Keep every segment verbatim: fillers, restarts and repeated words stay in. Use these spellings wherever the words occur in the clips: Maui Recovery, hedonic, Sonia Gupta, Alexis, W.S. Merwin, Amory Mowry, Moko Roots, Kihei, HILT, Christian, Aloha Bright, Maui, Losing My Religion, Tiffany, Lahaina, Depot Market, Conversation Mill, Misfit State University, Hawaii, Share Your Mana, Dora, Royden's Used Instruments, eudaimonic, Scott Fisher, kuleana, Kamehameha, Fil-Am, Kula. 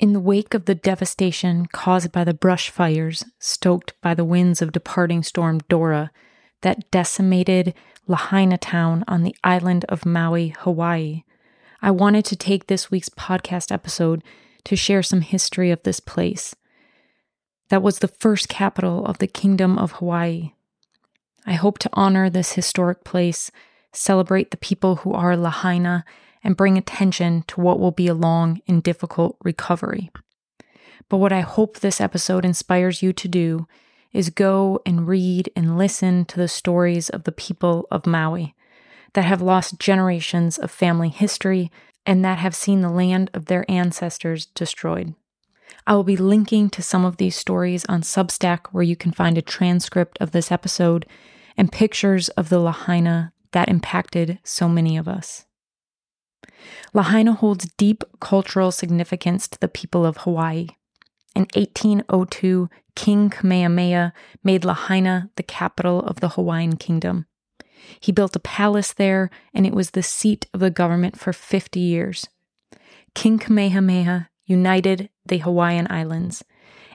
In the wake of the devastation caused by the brush fires stoked by the winds of departing storm Dora that decimated Lahaina town on the island of Maui, Hawaii, I wanted to take this week's podcast episode to share some history of this place that was the first capital of the Kingdom of Hawaii. I hope to honor this historic place, celebrate the people who are Lahaina, and bring attention to what will be a long and difficult recovery. But what I hope this episode inspires you to do is go and read and listen to the stories of the people of Maui that have lost generations of family history and that have seen the land of their ancestors destroyed. I will be linking to some of these stories on Substack, where you can find a transcript of this episode and pictures of the Lahaina that impacted so many of us. Lahaina holds deep cultural significance to the people of Hawaii. In eighteen oh two, King Kamehameha made Lahaina the capital of the Hawaiian Kingdom. He built a palace there, and it was the seat of the government for fifty years. King Kamehameha united the Hawaiian Islands,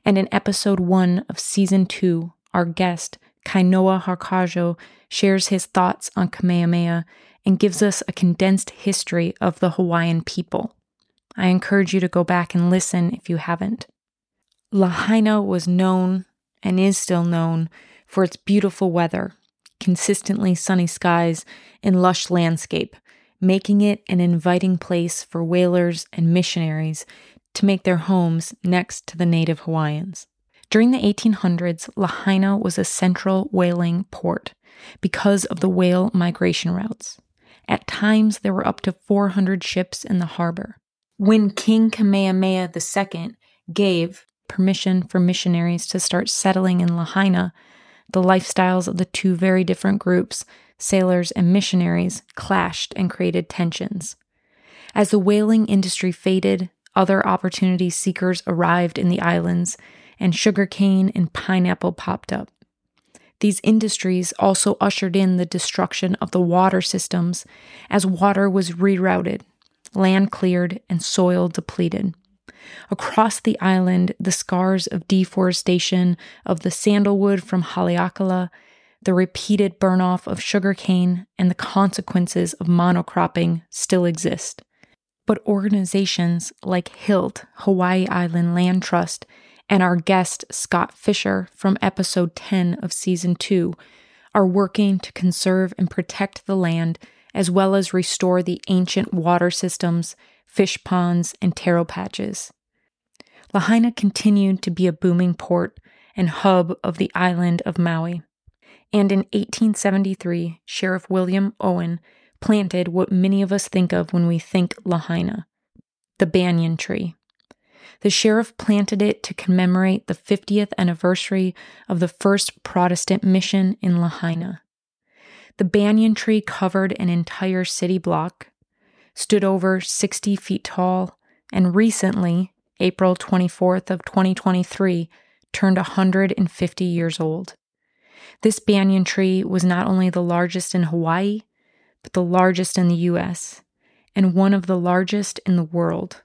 and in episode one of season two, our guest, Kainoa Harkazo, shares his thoughts on Kamehameha and gives us a condensed history of the Hawaiian people. I encourage you to go back and listen if you haven't. Lahaina was known, and is still known, for its beautiful weather, consistently sunny skies, and lush landscape, making it an inviting place for whalers and missionaries to make their homes next to the native Hawaiians. During the eighteen hundreds, Lahaina was a central whaling port because of the whale migration routes. At times, there were up to four hundred ships in the harbor. When King Kamehameha the Second gave permission for missionaries to start settling in Lahaina, the lifestyles of the two very different groups, sailors and missionaries, clashed and created tensions. As the whaling industry faded, other opportunity seekers arrived in the islands, and sugarcane and pineapple popped up. These industries also ushered in the destruction of the water systems as water was rerouted, land cleared, and soil depleted. Across the island, the scars of deforestation of the sandalwood from Haleakala, the repeated burn-off of sugarcane, and the consequences of monocropping still exist. But organizations like H I L T, Hawaii Island Land Trust, and our guest, Scott Fisher, from episode ten of season two, are working to conserve and protect the land, as well as restore the ancient water systems, fish ponds, and taro patches. Lahaina continued to be a booming port and hub of the island of Maui. And in eighteen seventy-three, Sheriff William Owen planted what many of us think of when we think Lahaina, the banyan tree. The sheriff planted it to commemorate the fiftieth anniversary of the first Protestant mission in Lahaina. The banyan tree covered an entire city block, stood over sixty feet tall, and recently, April twenty-fourth of twenty twenty-three, turned one hundred fifty years old. This banyan tree was not only the largest in Hawaii, but the largest in the U S, and one of the largest in the world.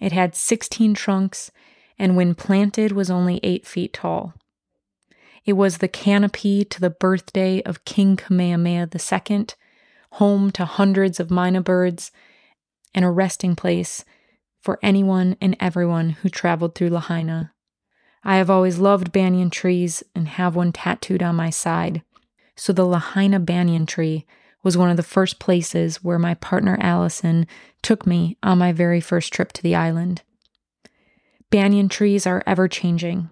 It had sixteen trunks, and when planted was only eight feet tall. It was the canopy to the birthday of King Kamehameha the Second, home to hundreds of mina birds, and a resting place for anyone and everyone who traveled through Lahaina. I have always loved banyan trees and have one tattooed on my side, so the Lahaina banyan tree was one of the first places where my partner Allison took me on my very first trip to the island. Banyan trees are ever-changing.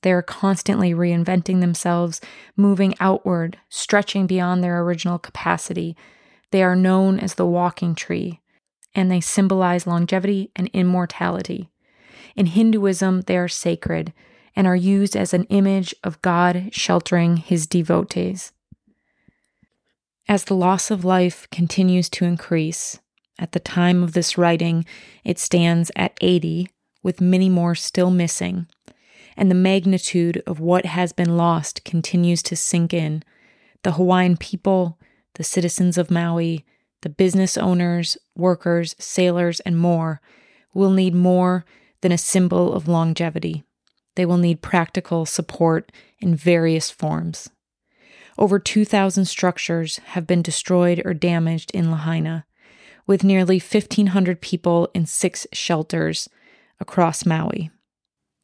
They are constantly reinventing themselves, moving outward, stretching beyond their original capacity. They are known as the walking tree, and they symbolize longevity and immortality. In Hinduism, they are sacred and are used as an image of God sheltering his devotees. As the loss of life continues to increase, at the time of this writing, it stands at eighty, with many more still missing, and the magnitude of what has been lost continues to sink in. The Hawaiian people, the citizens of Maui, the business owners, workers, sailors, and more will need more than a symbol of longevity. They will need practical support in various forms. Over two thousand structures have been destroyed or damaged in Lahaina, with nearly fifteen hundred people in six shelters across Maui.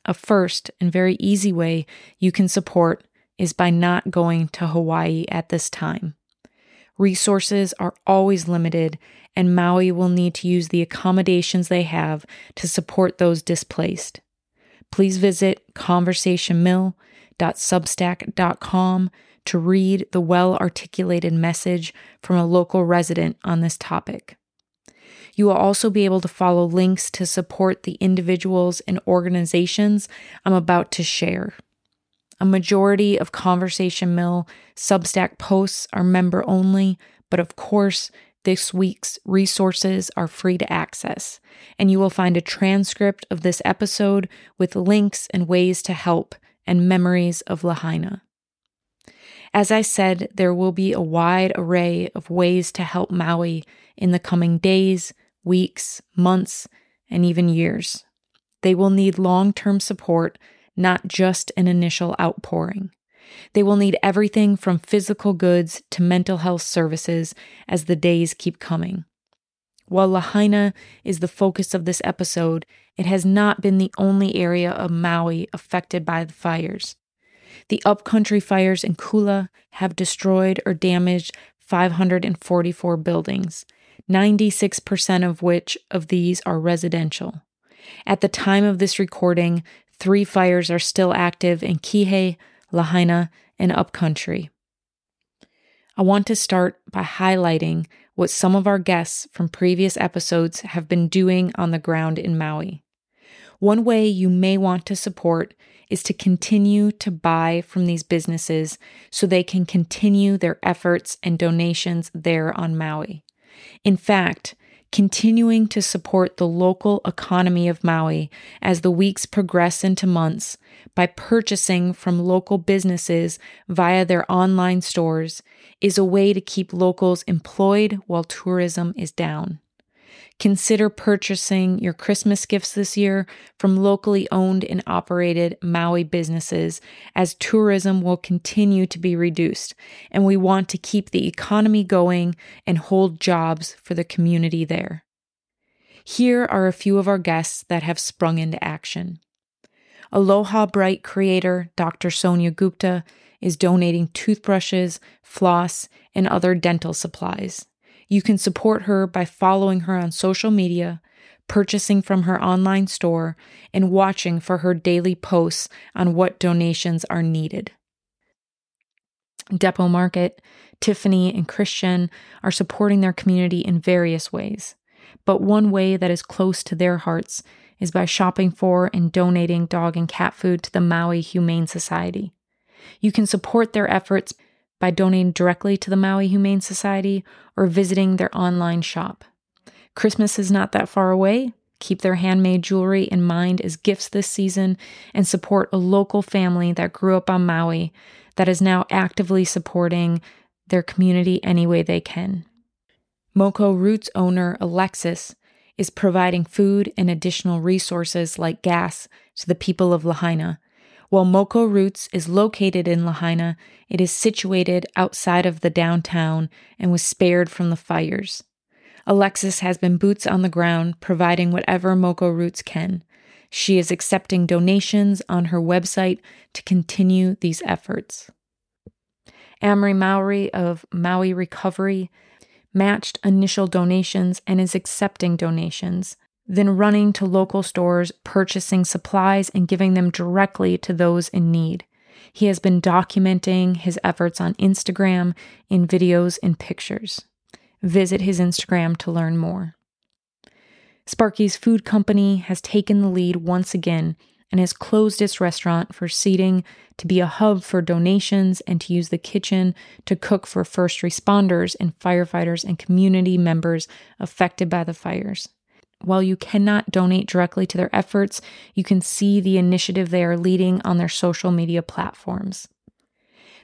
A first and very easy way you can support is by not going to Hawaii at this time. Resources are always limited, and Maui will need to use the accommodations they have to support those displaced. Please visit conversation mill dot substack dot com to read the well-articulated message from a local resident on this topic. You will also be able to follow links to support the individuals and organizations I'm about to share. A majority of Conversation Mill Substack posts are member-only, but of course, this week's resources are free to access, and you will find a transcript of this episode with links and ways to help and memories of Lahaina. As I said, there will be a wide array of ways to help Maui in the coming days, weeks, months, and even years. They will need long-term support, not just an initial outpouring. They will need everything from physical goods to mental health services as the days keep coming. While Lahaina is the focus of this episode, it has not been the only area of Maui affected by the fires. The upcountry fires in Kula have destroyed or damaged five hundred forty-four buildings, ninety-six percent of which of these are residential. At the time of this recording, three fires are still active in Kihei, Lahaina, and upcountry. I want to start by highlighting what some of our guests from previous episodes have been doing on the ground in Maui. One way you may want to support is to continue to buy from these businesses so they can continue their efforts and donations there on Maui. In fact, continuing to support the local economy of Maui as the weeks progress into months by purchasing from local businesses via their online stores is a way to keep locals employed while tourism is down. Consider purchasing your Christmas gifts this year from locally owned and operated Maui businesses, as tourism will continue to be reduced, and we want to keep the economy going and hold jobs for the community there. Here are a few of our guests that have sprung into action. Aloha Bright creator Doctor Sonia Gupta is donating toothbrushes, floss, and other dental supplies. You can support her by following her on social media, purchasing from her online store, and watching for her daily posts on what donations are needed. Depot Market, Tiffany, and Christian are supporting their community in various ways, but one way that is close to their hearts is by shopping for and donating dog and cat food to the Maui Humane Society. You can support their efforts by donating directly to the Maui Humane Society or visiting their online shop. Christmas is not that far away. Keep their handmade jewelry in mind as gifts this season and support a local family that grew up on Maui that is now actively supporting their community any way they can. Moko Roots owner Alexis is providing food and additional resources like gas to the people of Lahaina. While Moko Roots is located in Lahaina, it is situated outside of the downtown and was spared from the fires. Alexis has been boots on the ground, providing whatever Moko Roots can. She is accepting donations on her website to continue these efforts. Amory Mowry of Maui Recovery matched initial donations and is accepting donations, then running to local stores, purchasing supplies, and giving them directly to those in need. He has been documenting his efforts on Instagram in videos and pictures. Visit his Instagram to learn more. Sparky's Food Company has taken the lead once again and has closed its restaurant for seating to be a hub for donations and to use the kitchen to cook for first responders and firefighters and community members affected by the fires. While you cannot donate directly to their efforts, you can see the initiative they are leading on their social media platforms.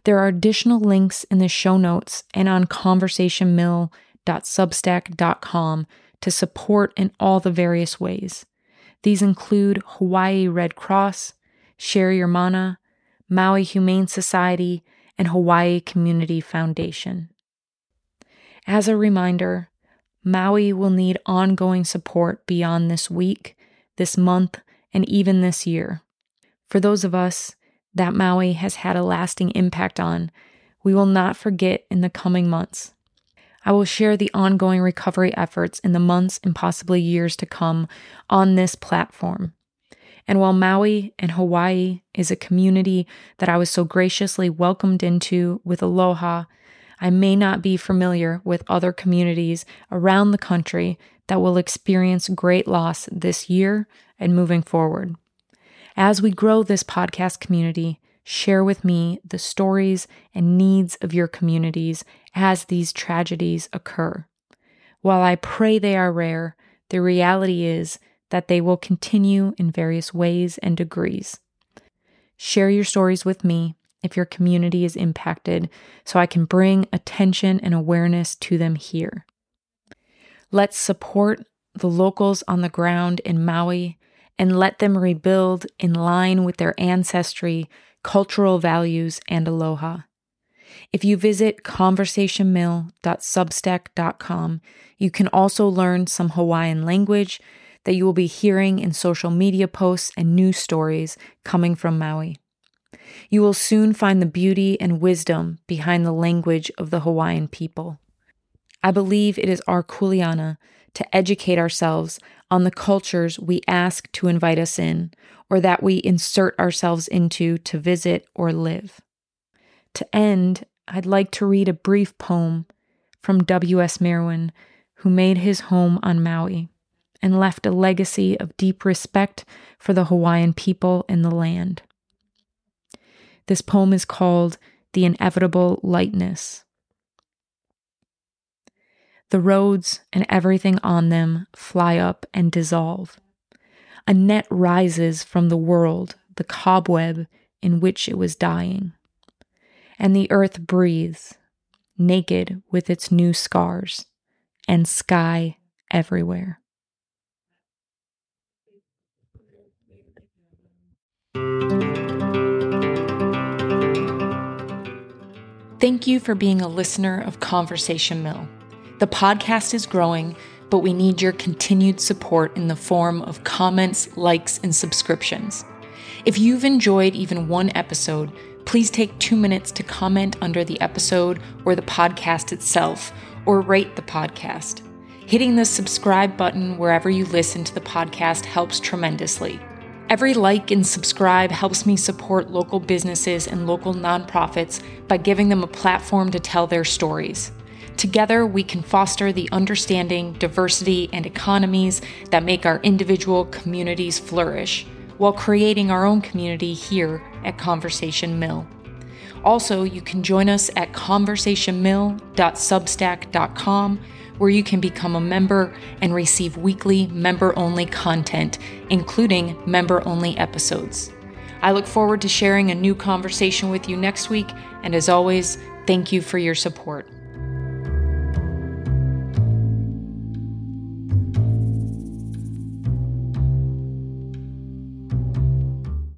There are additional links in the show notes and on conversation mill dot substack dot com to support in all the various ways. These include Hawaii Red Cross, Share Your Mana, Maui Humane Society, and Hawaii Community Foundation. As a reminder, Maui will need ongoing support beyond this week, this month, and even this year. For those of us that Maui has had a lasting impact on, we will not forget in the coming months. I will share the ongoing recovery efforts in the months and possibly years to come on this platform. And while Maui and Hawaii is a community that I was so graciously welcomed into with Aloha, I may not be familiar with other communities around the country that will experience great loss this year and moving forward. As we grow this podcast community, share with me the stories and needs of your communities as these tragedies occur. While I pray they are rare, the reality is that they will continue in various ways and degrees. Share your stories with me if your community is impacted, so I can bring attention and awareness to them here. Let's support the locals on the ground in Maui and let them rebuild in line with their ancestry, cultural values, and Aloha. If you visit conversation mill dot substack dot com, you can also learn some Hawaiian language that you will be hearing in social media posts and news stories coming from Maui. You will soon find the beauty and wisdom behind the language of the Hawaiian people. I believe it is our kuleana to educate ourselves on the cultures we ask to invite us in, or that we insert ourselves into to visit or live. To end, I'd like to read a brief poem from W S Merwin, who made his home on Maui and left a legacy of deep respect for the Hawaiian people and the land. This poem is called The Inevitable Lightness. The roads and everything on them fly up and dissolve. A net rises from the world, the cobweb in which it was dying. And the earth breathes, naked with its new scars, and sky everywhere. Thank you for being a listener of Conversation Mill. The podcast is growing, but we need your continued support in the form of comments, likes, and subscriptions. If you've enjoyed even one episode, please take two minutes to comment under the episode or the podcast itself, or rate the podcast. Hitting the subscribe button wherever you listen to the podcast helps tremendously. Every like and subscribe helps me support local businesses and local nonprofits by giving them a platform to tell their stories. Together, we can foster the understanding, diversity, and economies that make our individual communities flourish, while creating our own community here at Conversation Mill. Also, you can join us at conversation mill dot substack dot com, where you can become a member and receive weekly member-only content, including member-only episodes. I look forward to sharing a new conversation with you next week, and as always, thank you for your support.